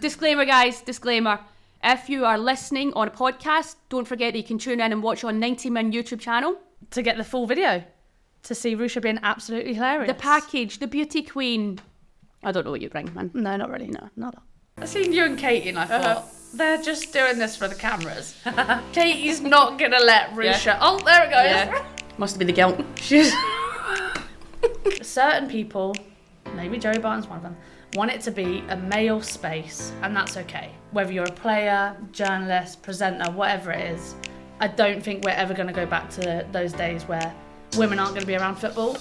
Disclaimer, guys, disclaimer. If you are listening on a podcast, don't forget that you can tune in and watch on 90 Min YouTube channel. To get the full video. To see Rusha being absolutely hilarious. The package, the beauty queen. I don't know what you bring, man. No, not really. No, nada. I seen you and Katie and I thought, they're just doing this for the cameras. Katie's not going to let Rusha... Yeah. Oh, there it goes. Yeah. Must have been the guilt. She's... Certain people, maybe Joey Barton's one of them, want it to be a male space, and that's okay. Whether you're a player, journalist, presenter, whatever it is, I don't think we're ever going to go back to those days where women aren't going to be around football.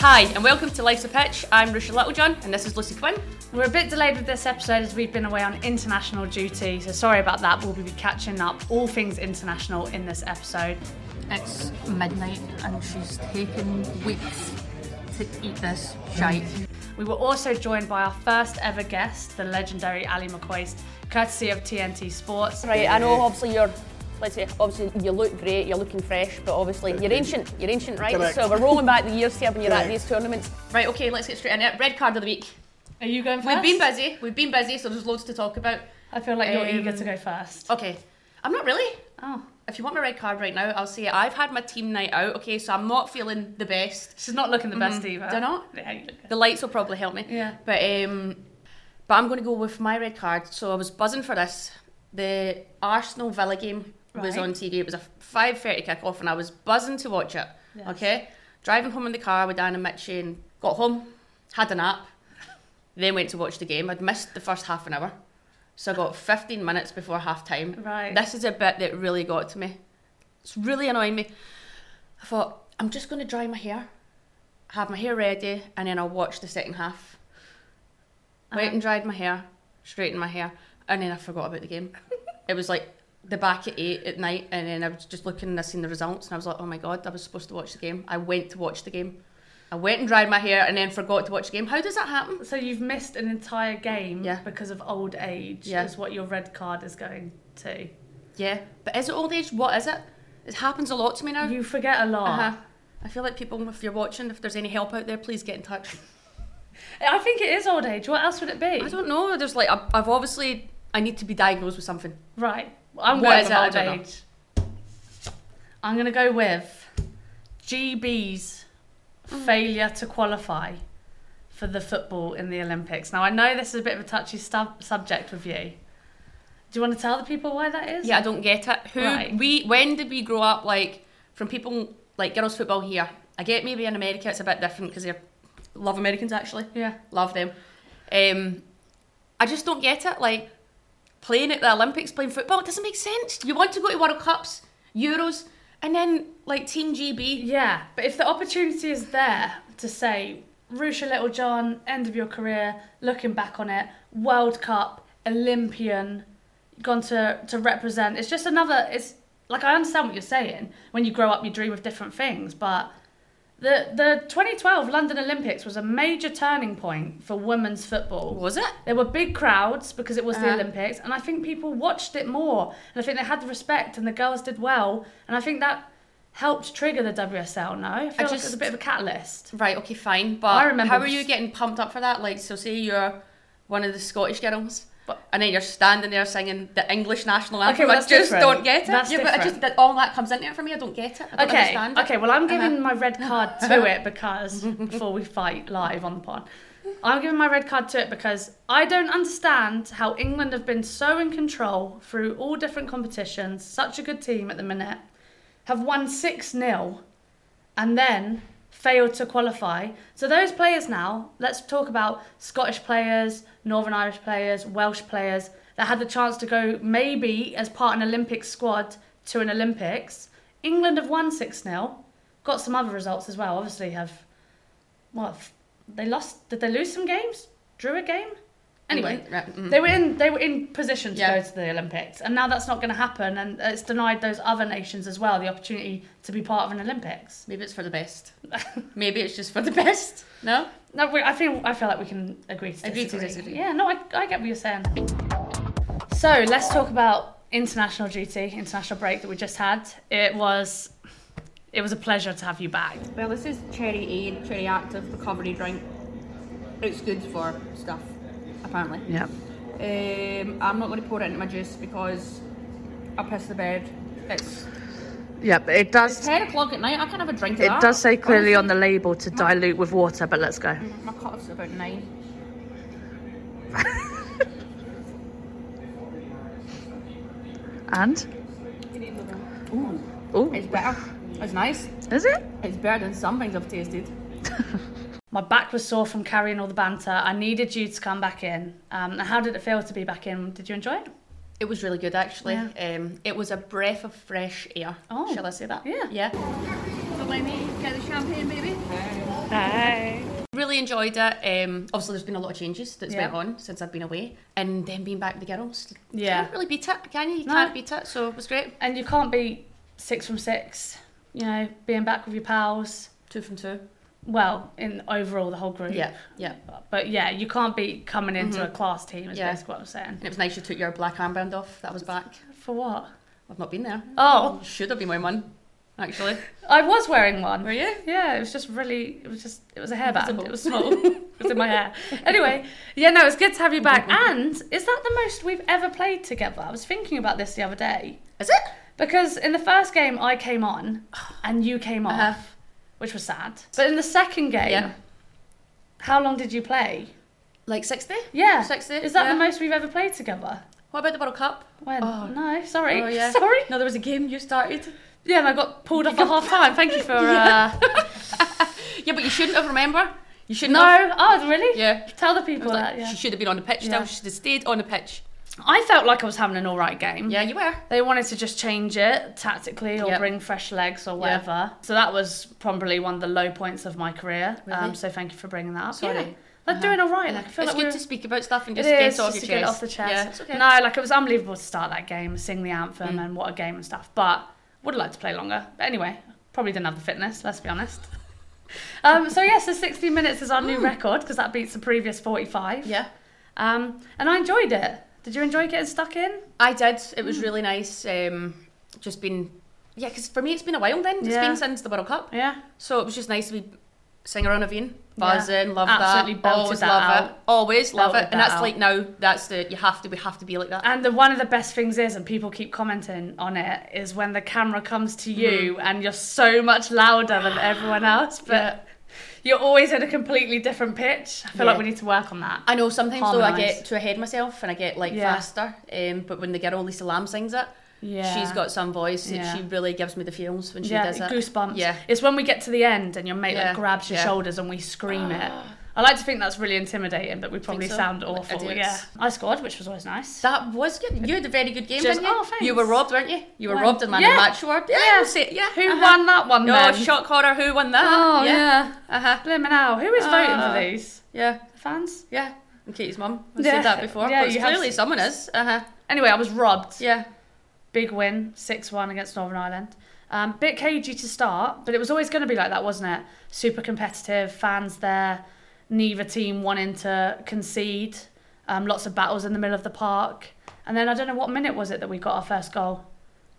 Hi, and welcome to Life's a Pitch. I'm Rusha Littlejohn, and this is Lucy Quinn. We're a bit delayed with this episode as we've been away on international duty, so sorry about that. We'll be catching up all things international in this episode. It's midnight, and she's taken weeks to eat this shite. We were also joined by our first ever guest, the legendary Ally McCoist, courtesy of TNT Sports. Right, I know obviously you're, let's say, obviously you look great, you're looking fresh, but obviously you're ancient, right? Correct. So we're rolling back the years here when you're at these tournaments. Right, okay, let's get straight in it. Red card of the week. Are you going first? We've been busy, so there's loads to talk about. I feel like you're eager to go first. Okay. I'm not really. Oh. If you want my red card right now, I'll say I've had my team night out, okay, so I'm not feeling the best. She's not looking the best either. Do not? Yeah, the lights will probably help me. Yeah. But I'm going to go with my red card. So I was buzzing for this. The Arsenal Villa game was on TV. It was a 5:30 kick-off and I was buzzing to watch it, okay? Driving home in the car with Dan and Mitchie and got home, had a nap, then went to watch the game. I'd missed the first half an hour. So I got 15 minutes before half-time. Right. This is a bit that really got to me. It's really annoying me. I thought, I'm just going to dry my hair, have my hair ready, and then I'll watch the second half. Went and dried my hair, straightened my hair, and then I forgot about the game. It was like the back at 8 at night, and then I was just looking and I seen the results, and I was like, oh my God, I was supposed to watch the game. I went to watch the game. I went and dried my hair and then forgot to watch the game. How does that happen? So you've missed an entire game because of old age is what your red card is going to. Yeah. But is it old age? What is it? It happens a lot to me now. You forget a lot. Uh-huh. I feel like people, if you're watching, if there's any help out there, please get in touch. I think it is old age. What else would it be? I don't know. There's like, I've obviously, I need to be diagnosed with something. Right. Well, I'm what is it? Old age. I'm going to go with GB's. Failure to qualify for the football in the Olympics. Now, I know this is a bit of a touchy subject with you. Do you want to tell the people why that is? Yeah, I don't get it. When did we grow up, like, from people, like, girls' football here? I get maybe in America it's a bit different because they love Americans, actually. Yeah. Love them. I just don't get it. Like, playing at the Olympics, playing football, it doesn't make sense. You want to go to World Cups, Euros... And then, like, Team GB. Yeah, but if the opportunity is there to say, Rusha Littlejohn, end of your career, looking back on it, World Cup, Olympian, gone to represent. It's just another, it's, like, I understand what you're saying. When you grow up, you dream of different things. But the 2012 London Olympics was a major turning point for women's football. Was it? There were big crowds because it was the Olympics, and I think people watched it more, and I think they had the respect, and the girls did well, and I think that helped trigger the WSL. No, I feel like it was a bit of a catalyst. Right, okay, fine, but I remember how were you getting pumped up for that? Like, so say you're one of the Scottish girls, and then you're standing there singing the English national anthem. Okay, well, I just don't get it. But all that comes into it for me. I don't get it. I don't understand it. Okay, well, I'm giving my red card to it because before we fight live on the pod, I'm giving my red card to it because I don't understand how England have been so in control through all different competitions, such a good team at the minute, have won 6-0 and then failed to qualify. So those players now, let's talk about Scottish players, Northern Irish players, Welsh players that had the chance to go maybe as part of an Olympic squad to an Olympics. England have won 6-0, got some other results as well, obviously have, they lost, did they lose some games? Drew a game? Anyway, they were in position to go to the Olympics, and now that's not going to happen, and it's denied those other nations as well the opportunity to be part of an Olympics. Maybe it's for the best. Maybe it's just for the best. No, no. I feel like we can agree to disagree. Yeah, no, I get what you're saying. So let's talk about international duty, international break that we just had. It was a pleasure to have you back. Well, this is Cherry Aid, Cherry Active recovery drink. It's good for stuff. Apparently. Yeah. I'm not going to pour it into my juice because I pissed the bed. But it does. It's 10 o'clock at night, I can't have a drink of that. It does say clearly on the label to dilute with water, but let's go. My cup's about 9. And? Ooh. It's better. It's nice. Is it? It's better than some things I've tasted. My back was sore from carrying all the banter. I needed you to come back in. How did it feel to be back in? Did you enjoy it? It was really good, actually. Yeah. It was a breath of fresh air. Oh. Shall I say that? Yeah. Yeah. So let me get the champagne, baby. Hi. Really enjoyed it. Obviously, there's been a lot of changes that's went on since I've been away. And then being back with the girls. You can't really beat it, can you? You can't beat it, so it was great. And you can't beat 6 from 6. You know, being back with your pals. 2 from 2. Well, in overall, the whole group. Yeah. But yeah, you can't be coming into a class team, is basically what I'm saying. And it was nice you took your black armband off. That was back. For what? I've not been there. Oh. Should have been wearing one, actually. I was wearing one. Were you? Yeah, it was just really, it was a hairband. It was small. It was in my hair. Anyway, no, it's good to have you back. And is that the most we've ever played together? I was thinking about this the other day. Is it? Because in the first game, I came on and you came off. Which was sad. But in the second game, how long did you play? Like 60? Yeah. 60? Is that the most we've ever played together? What about the World Cup? When? Oh. No, sorry. Oh, yeah. Sorry? No, there was a game you started. Yeah, and I got pulled off at half time. Thank you for... Yeah, but you shouldn't have, remember? You shouldn't have. No? Oh, really? Yeah. Tell the people that, She should have been on the pitch still. She should have stayed on the pitch. I felt like I was having an all right game. Yeah, you were. They wanted to just change it tactically or bring fresh legs or whatever. Yeah. So that was probably one of the low points of my career. Really? So thank you for bringing that up. Sorry. Yeah. Like doing all right. Like, I feel it's like good to speak about stuff and just get it off the chest. Yeah, it's okay. No, like it was unbelievable to start that game, sing the anthem and what a game and stuff. But would like to play longer. But anyway, probably didn't have the fitness, let's be honest. So 60 minutes is our new record because that beats the previous 45. Yeah. And I enjoyed it. Did you enjoy getting stuck in? I did. It was really nice. Just been... Yeah, because for me, it's been a while then. It's been since the World Cup. Yeah. So it was just nice to be singing around a vein. Buzzing, love absolutely that. Always that love out. It. Always love belted it. And that's out. Like now, that's the... we have to be like that. And one of the best things is, and people keep commenting on it, is when the camera comes to you and you're so much louder than everyone else. But... Yeah. You're always at a completely different pitch. I feel like we need to work on that. I know, sometimes though I get too ahead of myself and I get like faster. But when the girl Lisa Lamb sings it, she's got some voice. She really gives me the feels when she does it. Goosebumps. Yeah. It's when we get to the end and your mate like, grabs your shoulders and we scream it. I like to think that's really intimidating, but we probably sound awful. Idiots. Yeah, I scored, which was always nice. That was good. You had a very good game, didn't you? Oh, thanks. You were robbed, weren't you? You were robbed in Man of Match Award. Yeah, yeah. Who won that one then? Shock horror, who won that? Oh, Blimmin' hell. Who is voting for these? Yeah. The fans? Yeah. And Katie's mum. I've said that before. Yeah, but clearly someone is. Anyway, I was robbed. Yeah. Big win, 6-1 against Northern Ireland. Bit cagey to start, but it was always going to be like that, wasn't it? Super competitive, fans there. Neither team wanting to concede. Lots of battles in the middle of the park. And then I don't know what minute was it that we got our first goal.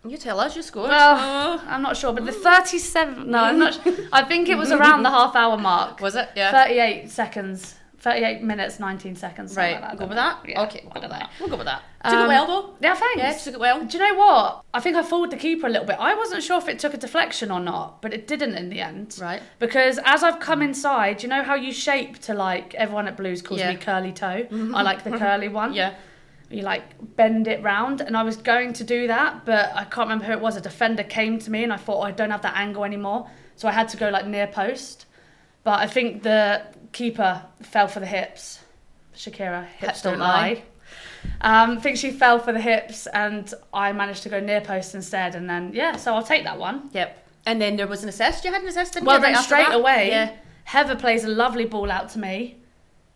You tell us you scored. Well, I'm not sure, but the 37th... No, I'm not sure. I think it was around the half-hour mark. Was it? Yeah. 38 seconds 38 minutes, 19 seconds. Right, like that, we'll go with that? Yeah, okay, we'll go with that. We'll go with that. Took it well, though. Yeah, thanks. Yeah, took it well. Do you know what? I think I fooled the keeper a little bit. I wasn't sure if it took a deflection or not, but it didn't in the end. Right. Because as I've come inside, you know how you shape to, like, everyone at Blues calls me curly toe? Mm-hmm. I like the curly one. Yeah. You, like, bend it round, and I was going to do that, but I can't remember who it was. A defender came to me, and I thought, oh, I don't have that angle anymore, so I had to go, like, near post. But I think the keeper fell for the hips. Shakira, hips don't lie. I think she fell for the hips, and I managed to go near post instead, and then, yeah, so I'll take that one. Yep. And then there was an assist. You had an assist, didn't you? Well, then straight away, Heather plays a lovely ball out to me.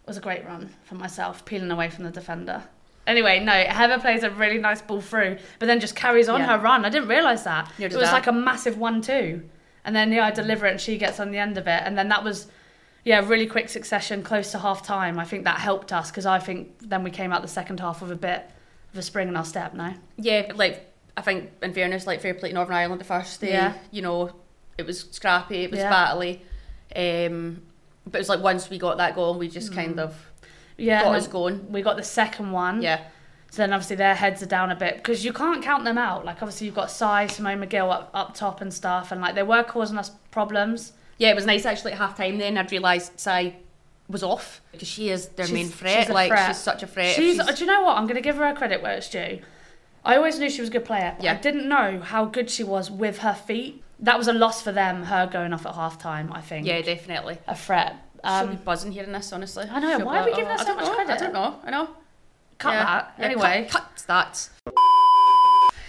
It was a great run for myself, peeling away from the defender. Anyway, no, Heather plays a really nice ball through, but then just carries on her run. I didn't realise that. It was like a massive 1-2. And then, I deliver it and she gets on the end of it. And then that was, really quick succession, close to half-time. I think that helped us because I think then we came out the second half with a bit of a spring in our step now. Yeah, but, I think, in fairness, fair play to Northern Ireland the first day. Yeah. It was scrappy, it was battly. But it was once we got that goal, we just kind of... Yeah, got us going. We got the second one. Yeah. So then obviously their heads are down a bit because you can't count them out. Obviously you've got Simone Magill up top and stuff, and they were causing us problems. Yeah, it was nice actually at half time then. I'd realised Si was off because she is their main threat. She's such a threat. Do you know what? I'm going to give her her credit where it's due. I always knew she was a good player, but I didn't know how good she was with her feet. That was a loss for them, her going off at half time, I think. Yeah, definitely. A threat. She'll be buzzing hearing this, honestly. I know, why are we giving her so much credit? I don't know, Cut that, anyway. Cut that.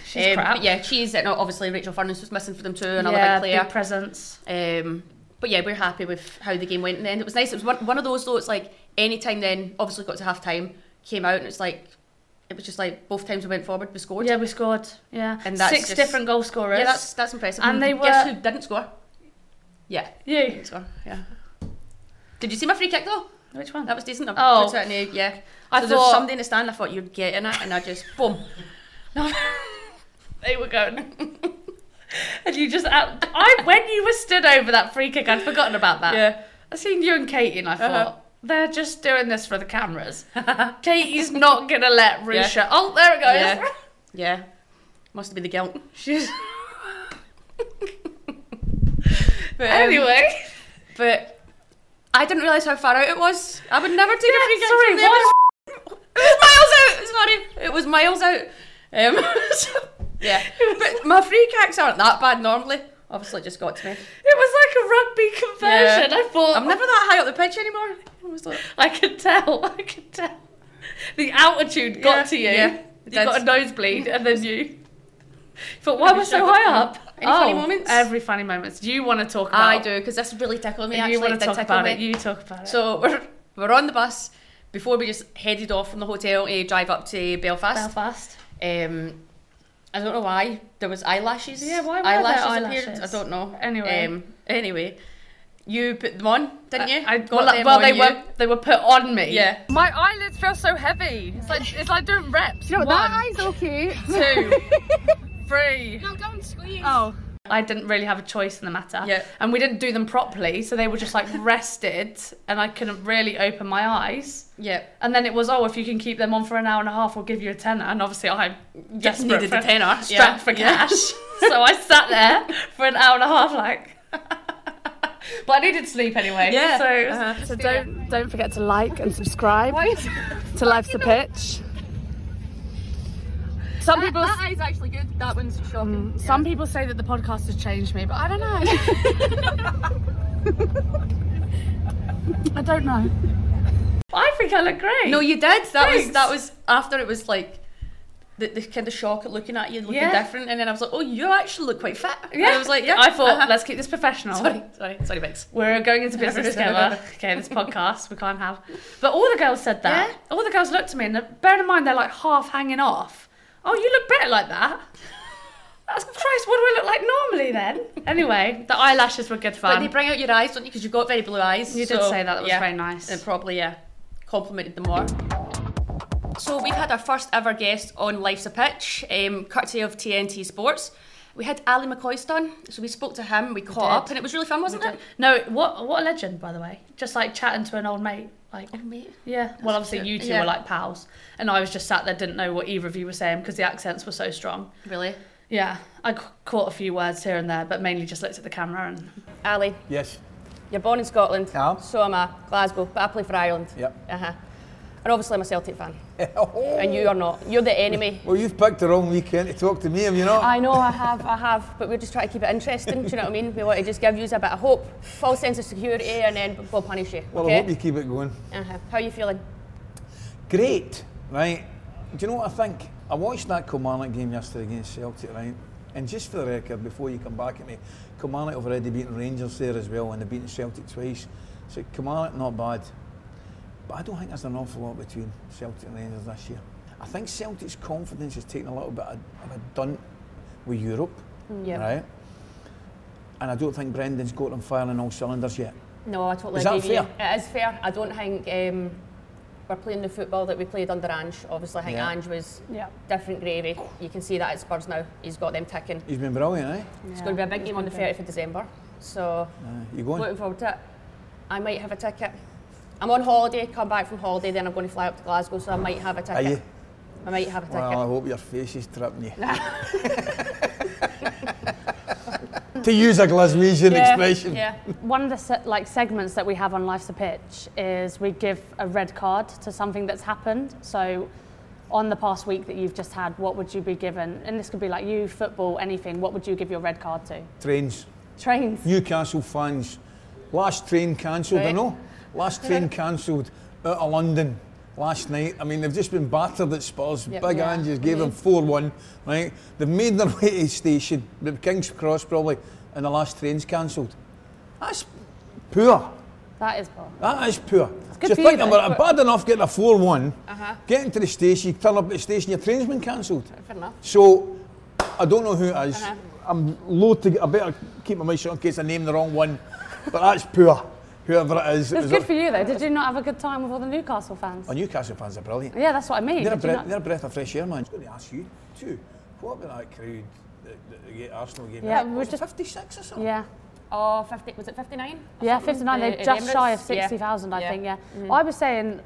She's crap. But she is it. Obviously, Rachel Furness was missing for them too, another big player. Yeah, big presence. But we're happy with how the game went in the end. It was nice, it was one of those though, it's any time then, obviously got to half-time, came out and it's it was just both times we went forward, we scored. Yeah, we scored, And that's six different goal scorers. Yeah, that's impressive. And they were... Guess who didn't score? Yeah. You. Didn't score, yeah. Did you see my free kick though? Which one? That was decent. Oh. Put it in a, yeah. I thought somebody in the stand, I thought you'd get in it and I just, boom. No. They were going. And you just, when you were stood over that free kick, I'd forgotten about that. Yeah. I seen you and Katie and I thought, they're just doing this for the cameras. Katie's not going to let Rusha. Yeah. Oh, there it goes. Yeah. Yeah. Must have been the guilt. She's. But, anyway. But. I didn't realise how far out it was. I would never take a free kick from there. It was miles out. But my free kicks aren't that bad normally. Obviously, it just got to me. It was like a rugby conversion. Yeah. I thought I'm never that high up the pitch anymore. I could tell. The altitude got to you. Yeah, you got a nosebleed, and then you thought, why am I so high up? Any funny moments? Every funny moments. You want to talk about it? I do, because this really tickled me, actually. You want to talk about it. You talk about it. So we're on the bus before we just headed off from the hotel to drive up to Belfast. I don't know why. There was eyelashes. Yeah, why were there eyelashes? I don't know. Anyway, you put them on, didn't you? They were put on me. Yeah. My eyelids feel so heavy. It's like doing reps. You know, that eye's okay. 2. No, don't squeeze. Oh. I didn't really have a choice in the matter. Yeah. And we didn't do them properly, so they were just rested, and I couldn't really open my eyes. Yeah. And then it was, if you can keep them on for an hour and a half, we'll give you a tenner. And obviously I just needed a tenner. Strapped for cash. So I sat there for an hour and a half But I needed sleep anyway. Yeah. So don't forget to like and subscribe to Life's a Pitch. That is actually good. That one's shocking. Some people say that the podcast has changed me, but I don't know. I don't know. I think I look great. No, you did. That was after it was the kind of shock at looking at you, looking different, and then I was like, oh, you actually look quite fit. Yeah. And I was like, yeah. I thought, let's keep this professional. Sorry, babes. We're going into business together. Okay, this podcast we can't have. But all the girls said that. Yeah. All the girls looked at me, and bear in mind they're half hanging off. Oh, you look better like that. Christ, what do I look like normally then? Anyway, the eyelashes were good fun. But they bring out your eyes, don't you? Because you've got very blue eyes. You did say that was very nice. And probably, complimented them more. So we've had our first ever guest on Life's a Pitch, courtesy of TNT Sports. We had Ally McCoist on, so we spoke to him, we caught up, and it was really fun, wasn't it? No, what a legend, by the way. Just chatting to an old mate. Like, oh, me? Yeah. That's well, obviously, you two were like pals. And I was just sat there, didn't know what either of you were saying because the accents were so strong. Really? Yeah. I caught a few words here and there, but mainly just looked at the camera and... Ally. Yes? You're born in Scotland. Yeah. So am I. Glasgow. But I play for Ireland. Yep. Uh-huh. And obviously, I'm a Celtic fan. Oh. And you are not. You're the enemy. Well, you've picked the wrong weekend to talk to me, have you not? I know, I have. But we're just trying to keep it interesting, do you know what I mean? We want to just give you a bit of hope, false sense of security, and then we'll punish you. Well, okay? I hope you keep it going. Uh-huh. How are you feeling? Great, right? Do you know what I think? I watched that Kilmarnock game yesterday against Celtic, right? And just for the record, before you come back at me, Kilmarnock have already beaten Rangers there as well, and they've beaten Celtic twice. So Kilmarnock, not bad. But I don't think there's an awful lot between Celtic and Rangers this year. I think Celtic's confidence is taking a little bit of a dunt with Europe, right? And I don't think Brendan's got them firing all cylinders yet. No, I totally agree. Is that fair? It is fair. I don't think we're playing the football that we played under Ange. Obviously, I think Ange was different gravy. You can see that at Spurs now. He's got them ticking. He's been brilliant, eh? Yeah. It's going to be a big game on the 30th of December. So, you going? Looking forward to it. I might have a ticket. I'm on holiday, come back from holiday, then I'm going to fly up to Glasgow, so I might have a ticket. Are you? I might have a ticket. Well, I hope your face is tripping you. To use a Glaswegian expression. Yeah. One of the segments that we have on Life's a Pitch is we give a red card to something that's happened. So on the past week that you've just had, what would you be given? And this could be like you, football, anything. What would you give your red card to? Trains. Trains? Newcastle fans. Last train cancelled, right. I know. Last train cancelled out of London last night. I mean, they've just been battered at Spurs. Big Ange's gave them 4-1, right? They've made their way to the station, King's Cross probably, and the last train's cancelled. That's poor. That is poor. That is poor. Do you think about it? Bad enough getting a 4-1, getting to the station, you turn up at the station, your train's been cancelled. Fair enough. So, I don't know who it is. I'm loath to get, I better keep my mouth shut in case I name the wrong one, but that's poor. Whoever it is. It was good for you though. Did you not have a good time with all the Newcastle fans? Oh, Newcastle fans are brilliant. Yeah, that's what I mean. They're a breath of fresh air, man. I was going to ask you too. What about that crowd that the Arsenal game? Yeah, we were just 56 or something. Yeah. Oh, 50. Was it 59? Yeah, 59. They're just Emirates. Shy of 60,000, I think. Yeah. Mm-hmm. Well, I was saying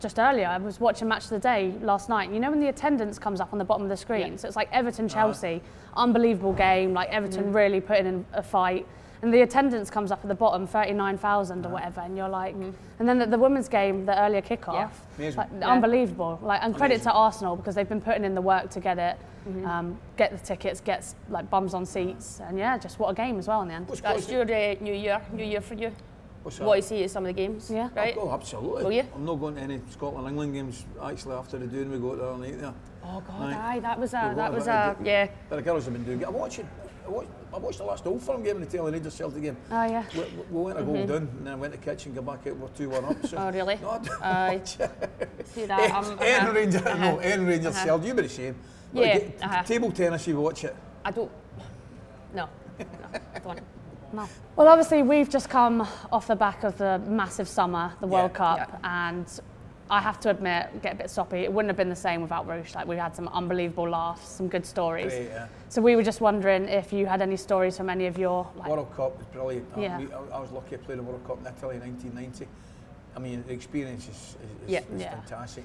just earlier. I was watching Match of the Day last night. You know when the attendance comes up on the bottom of the screen? Yeah. So it's like Everton Chelsea, unbelievable game. Like Everton really putting in a fight. And the attendance comes up at the bottom, 39,000 or whatever, and you're like, and then the women's game, the earlier kickoff, unbelievable. Like, and credit to Arsenal because they've been putting in the work to get it, get the tickets, get like bums on seats, and just what a game as well in the end. That's your new year for you. What's that? What you see at some of the games, right? Oh, absolutely. Will you? I'm not going to any Scotland-England games actually after the doing we got the other night there. Oh God, aye, that was a The girls have been doing it. I watched the last Old Firm game in the telly, Rangers Celtic game. Oh yeah. We went a goal down and then went to the kitchen, got back out, we're 2-1 up. So oh really? No, I don't watch it. See that? Rangers Celtic, you'd be ashamed. Yeah. Table tennis, you watch it. I don't. No, I don't. No. Well, obviously, we've just come off the back of the massive summer, the World Cup, and I have to admit, get a bit soppy. It wouldn't have been the same without Rush. Like, we had some unbelievable laughs, some good stories. Great, yeah. So we were just wondering if you had any stories from any of your... World Cup was brilliant. Yeah. I was lucky I played the World Cup in Italy in 1990. I mean, the experience is fantastic.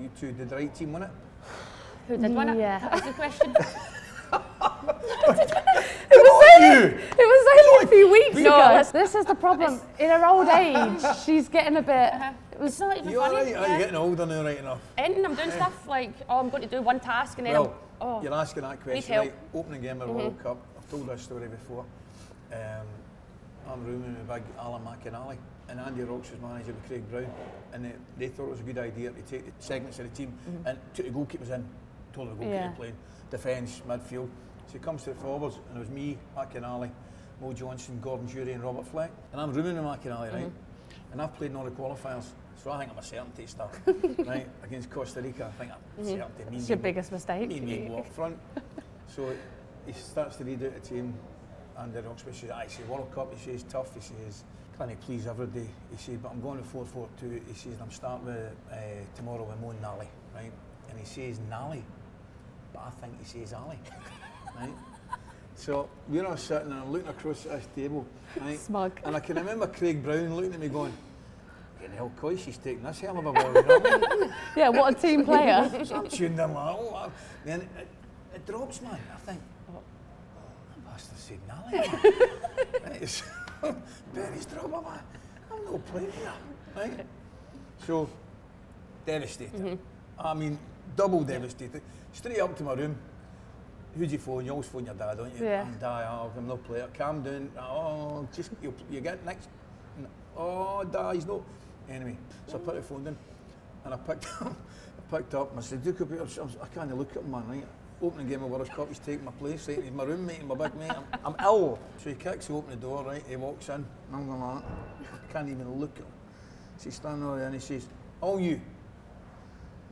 You two did the right team, won it? Who did win it? Yeah. That was the question. It was only a few weeks ago. This is the problem. In her old age, she's getting a bit... It was not even funny. Right? Yeah. Are you getting older now, right enough? And I'm doing stuff like, I'm going to do one task and then you're asking that question, right? Opening game of the World Cup. I've told this story before. I'm rooming with big Alan McInally, and Andy Rox was manager with Craig Brown, and they thought it was a good idea to take the segments of the team and took the goalkeepers in, told the goalkeeper to play defence, midfield. So he comes to the forwards, and it was me, McInally, Mo Johnson, Gordon Jury and Robert Fleck. And I'm rooming with McInally, right? And I've played in all the qualifiers, so I think I'm a certainty star, right? Against Costa Rica, I think I'm certainty. It's your biggest mistake. Me up front. So he starts to read out the team, and the Roxbury says, I say, World Cup, he says, tough, he says, can he please every day? He says, but I'm going to 4-4-2, he says, and I'm starting with, tomorrow with Mo and Nally, right? And he says, Nally, but I think he says, Ally. Right? So we're all sitting and I'm looking across at this table, right? Smug. And I can remember Craig Brown looking at me going, "What the hell, Coy, she's taking this hell of a ball." You know what I mean? Yeah, what a team player. So I'm tuned in like, then it drops, man. I think, I must have said Nally, man. Right? So, Berry's dropping, man. I'm not playing here, right? So, devastated. I mean, double devastated. Straight up to my room. Who do you phone? You always phone your dad, don't you? Yeah. I'm no player. Calm down. You get next. Oh, Dad, he's not. Anyway, so I put the phone down and I picked up and I said, "Look, I can't look at him, man, right? Opening game of World Cup, he's taking my place, right? He's my roommate, my big mate. I'm ill." So he kicks, he opens the door, right? He walks in. I'm going like that. I can't even look at him. So he's standing over there and he says, "All you."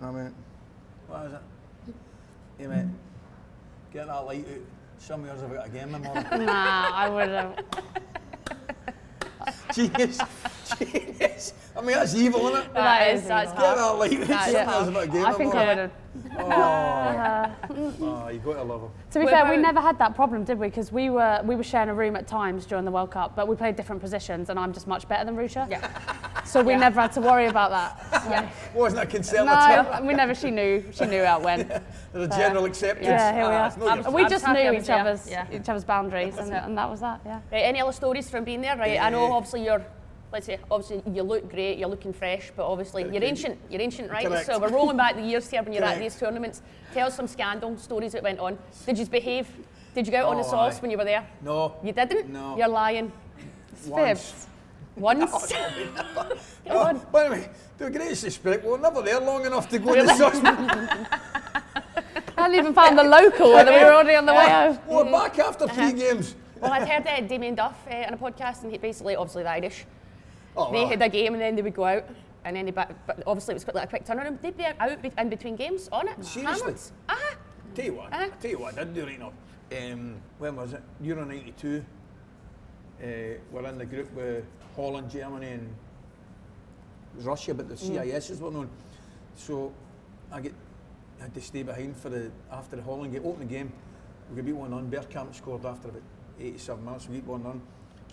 And I went, "What is it?" He went, "Get that light out. Some years I've got a game in the morning." Nah, I wouldn't. Genius. I mean, that's evil, isn't it? That's evil. Get that light out. Some years I've got a game in the morning. I think I would have. Oh, you've got to love him. To be fair, we never had that problem, did we? Because we were sharing a room at times during the World Cup, but we played different positions, and I'm just much better than Rusha. Yeah. So we never had to worry about that. So. Yeah. Wasn't a concern at all. We never. She knew out when. Yeah. There's a general acceptance. Yeah, here we are. We just knew each other's boundaries, and that was that. Yeah. Right, any other stories from being there? Right. Yeah. I know, obviously you look great, you're looking fresh, but obviously you're ancient, right? Correct. So we're rolling back the years here when you're at these tournaments. Tell us some scandal stories that went on. Did you behave? Did you go out on the sauce when you were there? No. You didn't? No. You're lying. Once? No, by the way, to the greatest respect, we're never there long enough to go on the sauce. I hadn't even found the local, whether we were already on the way home. We're back after three games. Well, I'd heard Damien Duff on a podcast, and he basically, obviously the Irish, had a game and then they would go out, and then but obviously it was like a quick turnaround. They'd be out in between games on it. Seriously? Tell you what I did do right now. When was it? Euro 92. We're in the group with Holland, Germany and Russia, but the CISs were known. So I had to stay behind after the Holland game, open the game. We got beat 1-0. Bergkamp scored after about 87 minutes, we beat 1-0.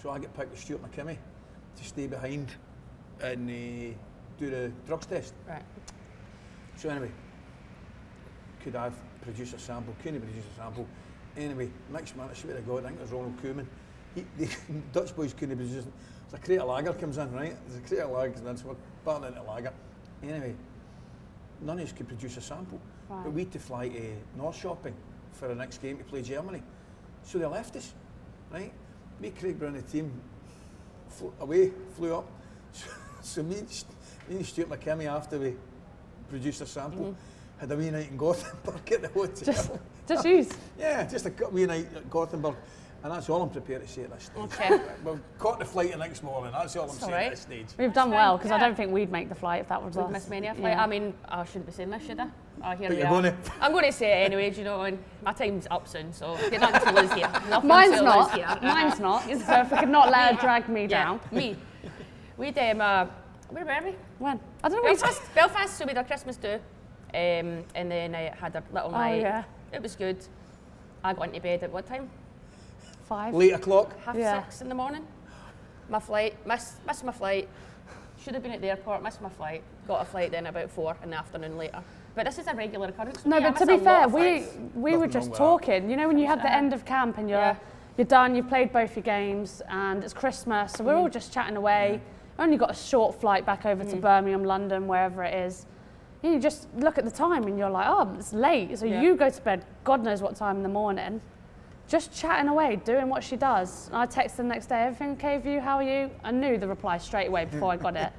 So I get picked with Stuart McKimmy to stay behind and do the drugs test. Right. So anyway, could I have produced a sample? Couldn't have produced a sample. Anyway, next month, I swear to God, I think it was Ronald Koeman. The Dutch boys couldn't have produced it. There's a crate of lager comes in, right? There's a crate of lager comes in, so we're batting into lager. Anyway, none of us could produce a sample. Right. But we had to fly to North Shopping for the next game to play Germany. So they left us, right? Me, Craig Brown, the team, flew up. So me and Stuart McKimmy, after we produced a sample, had a wee night in Gothenburg at the hotel. Just use? Yeah, just a wee night at Gothenburg. And that's all I'm prepared to say at this stage. Okay. We've caught the flight the next morning, that's all I'm saying at this stage. We've done well, because I don't think we'd make the flight if that was us. Miss Mania flight. Yeah. I mean, I shouldn't be saying this, should I? Oh, here but we are. I'm going to say it anyway, do you know, and my time's up soon, so get that to Liz here. Mine's not, so if we could not let her drag me down. We'd, where were we? When? I don't know. Belfast, so we did our Christmas do, and then I had a little night. It was good. I got into bed at what time? 5. Late o'clock? 6 in the morning. My flight, missed my flight. Should have been at the airport, missed my flight. Got a flight then about 4 in the afternoon later. But this is a regular occurrence. No, but to be fair, we were just talking. You know when you had the end of camp and you're done, you've played both your games and it's Christmas, so we're all just chatting away. Yeah. Only got a short flight back over to Birmingham, London, wherever it is. You just look at the time and you're like, oh, it's late. So you go to bed, God knows what time in the morning. Just chatting away, doing what she does. And I texted the next day, everything okay with you, how are you? I knew the reply straight away before I got it.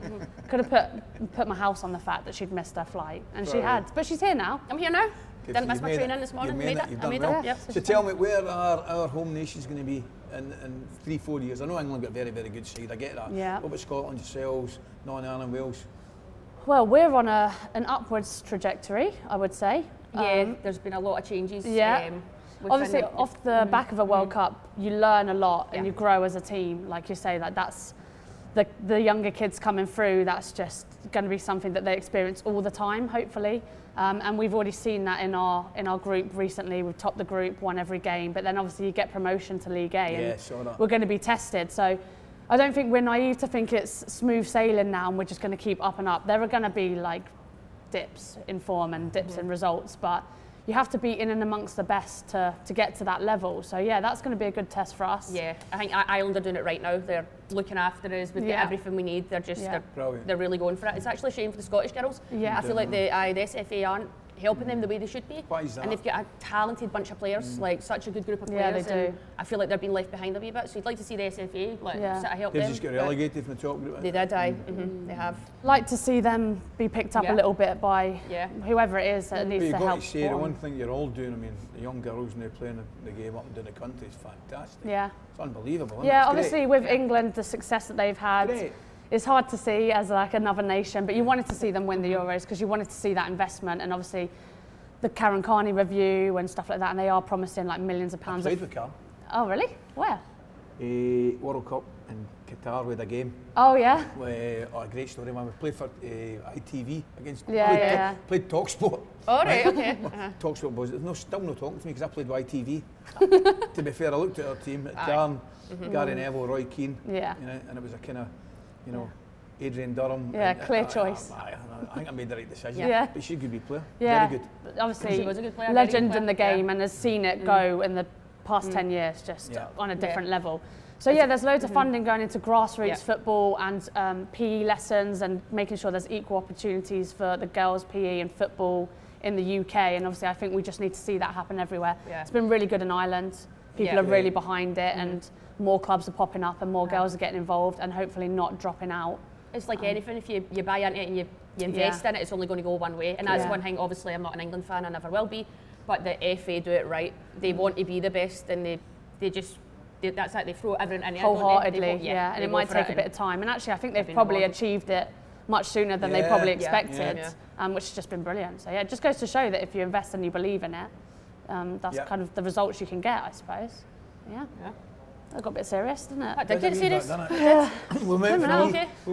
Could have put my house on the fact that she'd missed her flight. And she had, but she's here now. I'm here now. Good. Didn't miss my training this morning. I made it. Yep. So tell me, where are our home nations going to be in 3-4 years? I know England got a very, very good side, I get that. Yeah. What about Scotland, yourselves, Northern Ireland, Wales? Well, we're on an upwards trajectory, I would say. Yeah, there's been a lot of changes. Yeah. Obviously, off the back of a World Cup, you learn a lot and you grow as a team. Like you say, like that's the younger kids coming through. That's just going to be something that they experience all the time, hopefully. And we've already seen that in our group recently. We've topped the group, won every game. But then obviously you get promotion to League A, and we're going to be tested. So. I don't think we're naive to think it's smooth sailing now and we're just going to keep up and up. There are going to be like dips in form and dips in results, but you have to be in and amongst the best to get to that level. So yeah, that's going to be a good test for us. Yeah, I think Ireland are doing it right now. They're looking after us. We've got everything we need. They're just they're really going for it. It's actually a shame for the Scottish girls. Yeah, I feel like the SFA aren't helping them the way they should be. Why is that? And they've got a talented bunch of players, like such a good group of players. Yeah, they do. I feel like they're being left behind a wee bit, so you'd like to see the SFA sort of help them. They just got relegated from the top group. They did, they have. Like to see them be picked up a little bit by whoever it is that needs to help. You've got to say the one thing you're all doing, I mean, the young girls now playing the game up and down the country is fantastic. Yeah. It's unbelievable. Isn't it? It's obviously with England, the success that they've had. Great. It's hard to see as like another nation, but you wanted to see them win the Euros because you wanted to see that investment, and obviously the Karen Carney review and stuff like that, and they are promising like millions of pounds. I played with Karen. Oh really? Where? World Cup in Qatar with a game. Oh yeah. A great story, man. We played for ITV against. Played Talksport. All right. Okay. Uh-huh. Talksport boys. There's still no talking to me because I played with ITV. To be fair, I looked at our team: Karen, Gary Neville, Roy Keane. Yeah. You know, and it was a kind of. You know, Adrian Durham. Yeah, clear choice. I think I made the right decision. Yeah. But she's a good wee player. Yeah. Very good. Obviously, she was a good player. Legend in the game and has seen it go in the past 10 years just on a different level. So, there's loads of funding going into grassroots football and PE lessons and making sure there's equal opportunities for the girls' PE and football in the UK. And obviously, I think we just need to see that happen everywhere. Yeah. It's been really good in Ireland. People are really behind it and more clubs are popping up and more girls are getting involved and hopefully not dropping out. It's like anything, if you buy into it and you invest in it, it's only going to go one way. And that's one thing, obviously I'm not an England fan, I never will be, but the FA do it right. They want to be the best and they that's like they throw everything in it. Wholeheartedly, and it might take a bit of time. And actually I think they've probably achieved it much sooner than they probably expected, which has just been brilliant. So it just goes to show that if you invest and you believe in it, that's kind of the results you can get, I suppose. Yeah. That got a bit serious, didn't it? That did get serious. We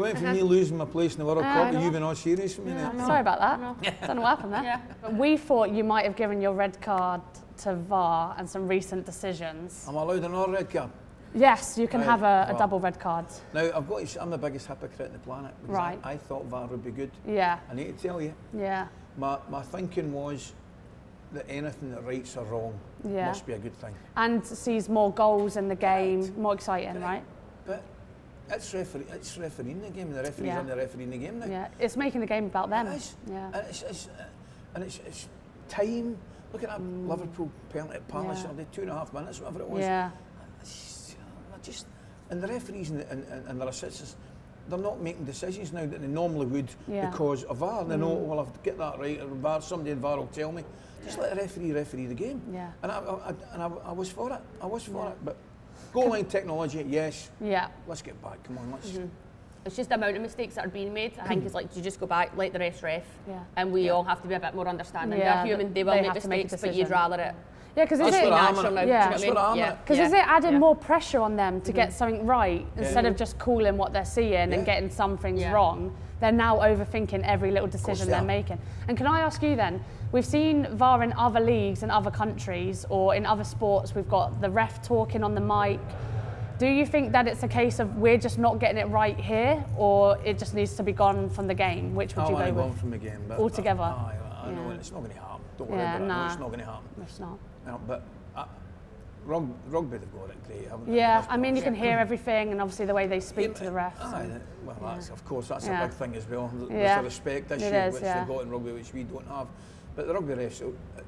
went from me losing my place in the World Cup and you being all serious for me. Sorry about that. No. Don't know what happened there. But we thought you might have given your red card to VAR and some recent decisions. I'm allowed another red card? Yes, you can have a double red card. Now, I'm the biggest hypocrite on the planet. Right. I thought VAR would be good. Yeah. I need to tell you. Yeah. My thinking was that anything that rights are wrong must be a good thing. And sees more goals in the game, more exciting, right? But it's refereeing the game, and the referees aren't the referee in the game now. Yeah, it's making the game about them. It is. Yeah. And it's time. Look at that Liverpool penalty at Palace, the 2.5 minutes, whatever it was. Yeah. And the referees and their assistants, they're not making decisions now that they normally would because of VAR. They know, well, I've get that right, VAR, somebody in VAR will tell me. Just let the referee the game. Yeah. And I was for it. But Goal line technology, yes. Yeah. Let's get back. Come on, let's. Mm-hmm. It's just the amount of mistakes that are being made. I think it's like you just go back, let the rest ref, and we all have to be a bit more understanding. They're human; they will make mistakes, but you'd rather it. Yeah, because is it natural now? Yeah, because is it adding more pressure on them to get something right instead of just calling what they're seeing and getting some things wrong? They're now overthinking every little decision they're making. And can I ask you then? We've seen VAR in other leagues and other countries, or in other sports. We've got the ref talking on the mic. Do you think that it's a case of we're just not getting it right here, or it just needs to be gone from the game? Which would you go with? From the game, but altogether. I know it's not going to happen. Don't worry about it. No, it's not going to happen. It's not. No, but rugby, they've got it great, haven't they? Yeah, I mean, you can hear everything, and obviously the way they speak to the refs. That's, of course, that's a big thing as well. There's a respect issue which they've got in rugby, which we don't have. But the rugby refs,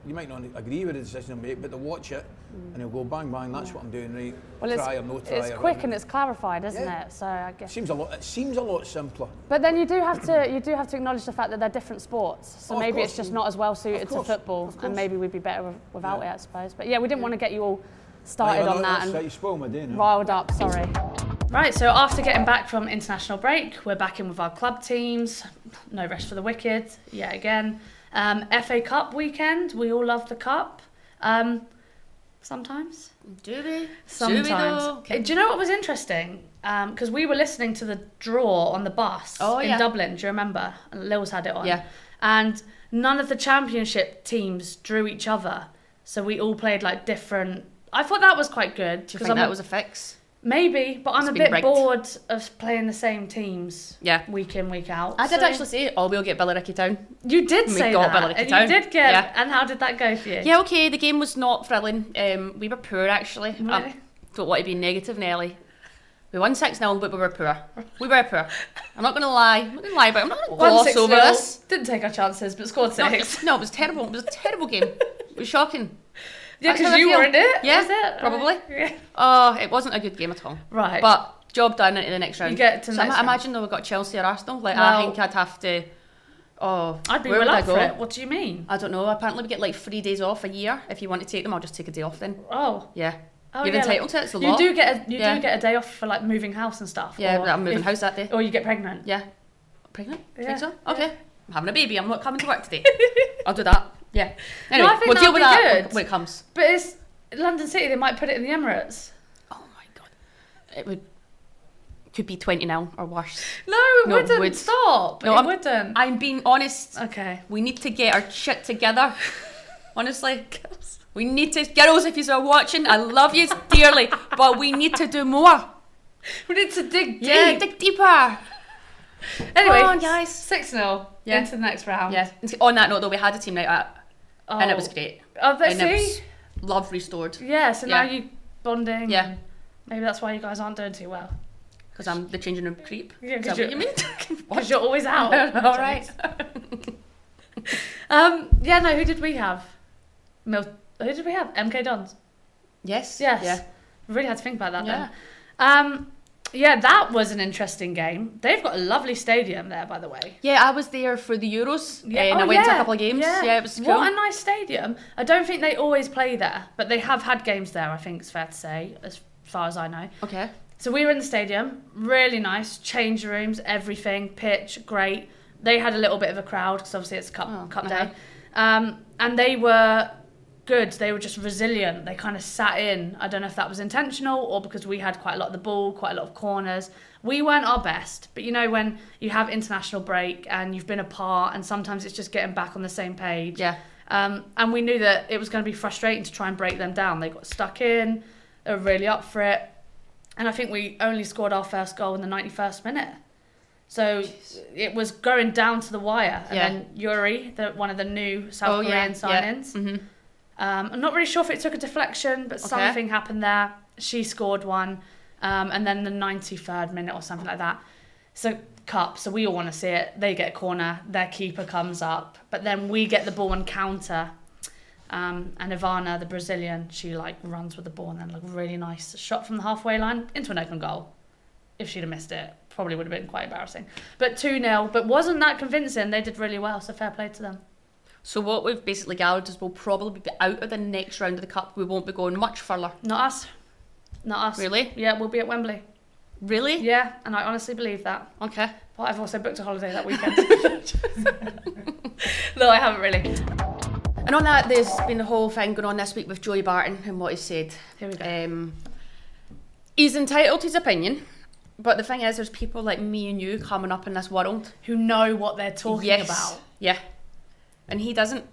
you might not agree with the decision they make, but they'll watch it and they'll go bang bang. That's what I'm doing, right? Well, try or no try. It's quick and it's clarified, isn't it? So I guess it seems a lot simpler. But then you do have to acknowledge the fact that they're different sports. So maybe it's just not as well suited to football, and maybe we'd be better without it, I suppose. But we didn't want to get you all started on that and riled up. Sorry. Right, so after getting back from international break, we're back in with our club teams. No rest for the wicked yet again. FA Cup weekend, we all love the cup. Sometimes. Do we? Sometimes. Okay. Do you know what was interesting? Because we were listening to the draw on the bus in Dublin, do you remember? And Lil's had it on. Yeah. And none of the championship teams drew each other. So we all played like different... I thought that was quite good. Do you think that was a fix? Maybe, but I'm a bit bored of playing the same teams week in, week out. I did actually say, we'll get Billericay Town. You did say that. We got Billericay Town. You did get, and how did that go for you? Yeah, okay, the game was not thrilling. We were poor, actually. Really? I don't want to be negative, Nelly. We won 6-0, but we were poor. I'm not going to lie. I'm not going to lie, but I'm not going to gloss over this. Didn't take our chances, but scored 6. No, it was terrible. It was a terrible game. It was shocking. Yeah, because you were in it? Yeah, was it? Probably. Yeah. Oh, it wasn't a good game at all. Right. But job done into the next round. You get to the next round. I imagine though we got Chelsea or Arsenal. I think I'd have to... Oh, I'd be where would I go? For it. What do you mean? I don't know. Apparently we get 3 days off a year. If you want to take them, I'll just take a day off then. Oh. Yeah. Oh, you're entitled to it, it's a lot. You do get a day off for moving house and stuff. Yeah, but I'm moving house that day. Or you get pregnant. Yeah. Pregnant? Yeah. Think so? Okay. Yeah. I'm having a baby. I'm not coming to work today. I'll do that. Yeah. Anyway, no, I think we'll deal with that when it comes. But it's London City, they might put it in the Emirates. Oh my God. It could be 20-0 or worse. No, it wouldn't. Stop. No, it wouldn't. I'm being honest. Okay. We need to get our shit together. Honestly. Girls. We need to. Girls, if you are watching, I love you dearly, but we need to do more. We need to dig deep. Yeah, dig deeper. Anyway, come on, guys. 6-0 into the next round. Yeah. On that note, though, we had a team night out, and it was great. Oh, but see, love restored. Yeah. So now you bonding. Yeah. Maybe that's why you guys aren't doing too well. Because I'm the changing room creep. Yeah. Is that what you mean? Because you're always out. All right. Yeah. No. Who did we have? Who did we have? MK Dons. Yes. Yes. Yeah. We really had to think about that. Yeah. Then. Yeah, that was an interesting game. They've got a lovely stadium there, by the way. Yeah, I was there for the Euros, and I went to a couple of games. Yeah. It was cool. What a nice stadium. I don't think they always play there, but they have had games there, I think it's fair to say, as far as I know. Okay. So we were in the stadium, really nice, change rooms, everything, pitch, great. They had a little bit of a crowd, because obviously it's cup day. And they were... good. They were just resilient. They kind of sat in. I don't know if that was intentional or because we had quite a lot of the ball, quite a lot of corners. We weren't our best. But when you have international break and you've been apart and sometimes it's just getting back on the same page. Yeah. And we knew that it was going to be frustrating to try and break them down. They got stuck in. They were really up for it. And I think we only scored our first goal in the 91st minute. So it was going down to the wire. And then Yuri, one of the new South Korean signings. Yeah. Mm-hmm. I'm not really sure if it took a deflection, but something happened there. She scored one, and then the 93rd minute or something like that. So cup, so we all want to see it. They get a corner, their keeper comes up, but then we get the ball and counter. And Ivana, the Brazilian, she runs with the ball and then really nice shot from the halfway line into an open goal. If she'd have missed it, probably would have been quite embarrassing. But 2-0, but wasn't that convincing? They did really well, so fair play to them. So what we've basically gathered is we'll probably be out of the next round of the cup. We won't be going much further. Not us. Not us. Really? Yeah, we'll be at Wembley. Really? Yeah, and I honestly believe that. Okay. But I've also booked a holiday that weekend. No, I haven't really. And on that, there's been a whole thing going on this week with Joey Barton and what he said. Here we go. He's entitled to his opinion, but the thing is, there's people like me and you coming up in this world who know what they're talking about. Yeah. And he doesn't.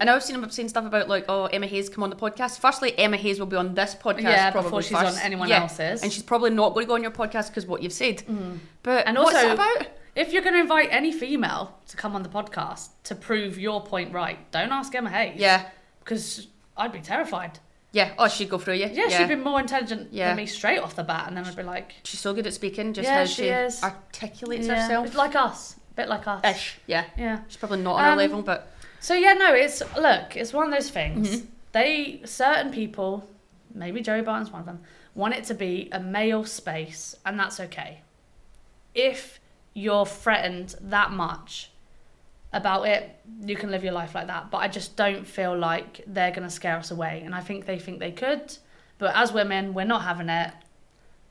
And I've seen him saying stuff about, like, oh, Emma Hayes come on the podcast. Firstly, Emma Hayes will be on this podcast probably before she's on anyone else's. And she's probably not going to go on your podcast because what you've said. Mm. But and also, what's it about? If you're going to invite any female to come on the podcast to prove your point right, don't ask Emma Hayes. Yeah. Because I'd be terrified. Yeah. Oh, she'd go through you. Yeah, she'd be more intelligent than me straight off the bat. And then I'd be like... She's so good at speaking, just how she is. Articulates herself. It's like us. A bit like us. Ish. Yeah. Yeah. She's probably not on our level, but... So yeah, no, it's, look, it's one of those things. Mm-hmm. Certain people, maybe Joey Barton's one of them, want it to be a male space, and that's okay. If you're threatened that much about it, you can live your life like that. But I just don't feel like they're going to scare us away. And I think they could. But as women, we're not having it.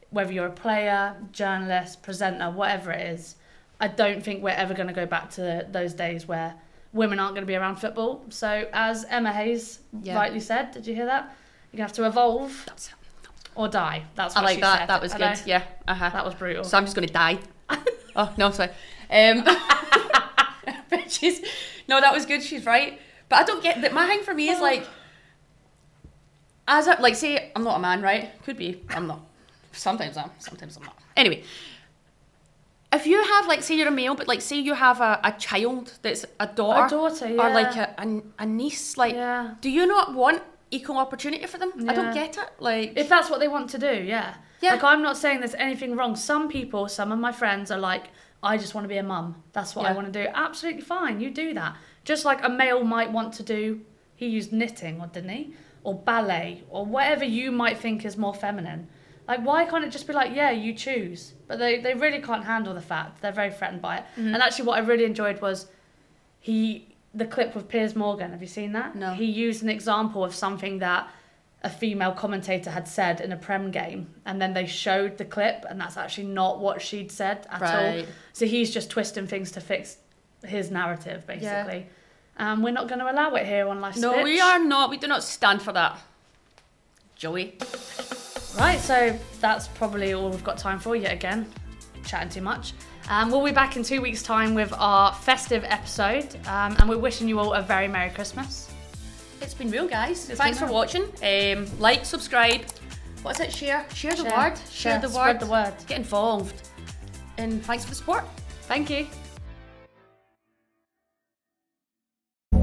Whether you're a player, journalist, presenter, whatever it is, I don't think we're ever going to go back to those days where... women aren't going to be around football. So as Emma Hayes rightly said, did you hear that? You're going to have to evolve or die. That's what I like that. Said. That was good. Yeah. Uh-huh. That was brutal. So I'm just going to die. Oh, no, sorry. But that was good. She's right. But I don't get that. My thing for me is like, say I'm not a man, right? Could be. I'm not. Sometimes I'm. Sometimes I'm not. Anyway. If you have, say you're a male, but, say you have a child that's a daughter. A daughter, yeah. Or, a niece, do you not want equal opportunity for them? Yeah. I don't get it, If that's what they want to do, yeah. Yeah. I'm not saying there's anything wrong. Some people, some of my friends are like, I just want to be a mum. That's what I want to do. Absolutely fine, you do that. Just like a male might want to do, he used knitting, or didn't he? Or ballet, or whatever you might think is more feminine. Why can't it just be you choose? But they really can't handle the fact. They're very threatened by it. Mm-hmm. And actually what I really enjoyed was the clip with Piers Morgan. Have you seen that? No. He used an example of something that a female commentator had said in a Prem game. And then they showed the clip, and that's actually not what she'd said at all. So he's just twisting things to fix his narrative, basically. And we're not going to allow it here on Life's Pitch. No, we are not. We do not stand for that. Joey. Right, so that's probably all we've got time for yet again. Chatting too much. We'll be back in 2 weeks' time with our festive episode, and we're wishing you all a very Merry Christmas. It's been real, guys. Thanks for watching. Like, subscribe. What's it? Share. Share the word. Share the word. Spread the word. Get involved. And thanks for the support. Thank you.